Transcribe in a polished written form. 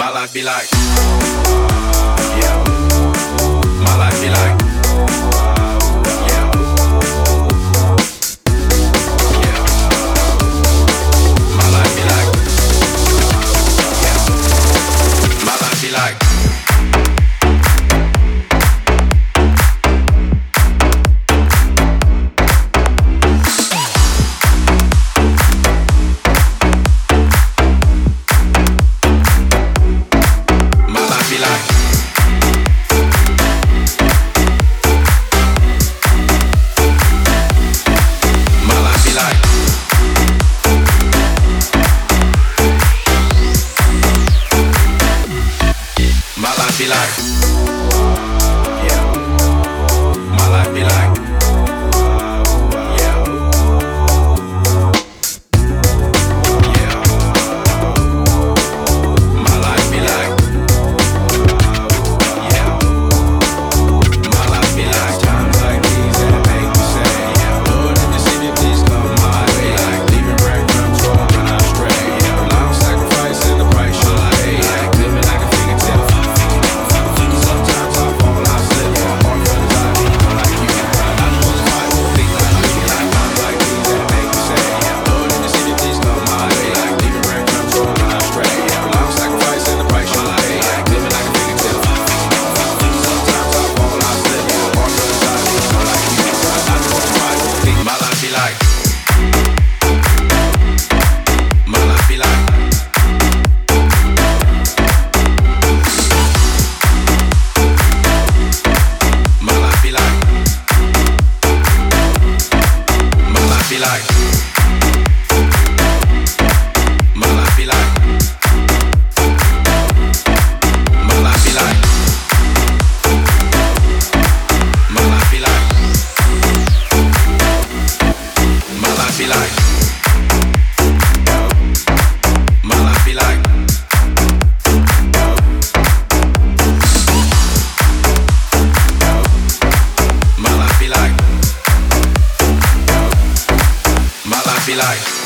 My life be like, yeah. My life be like. Like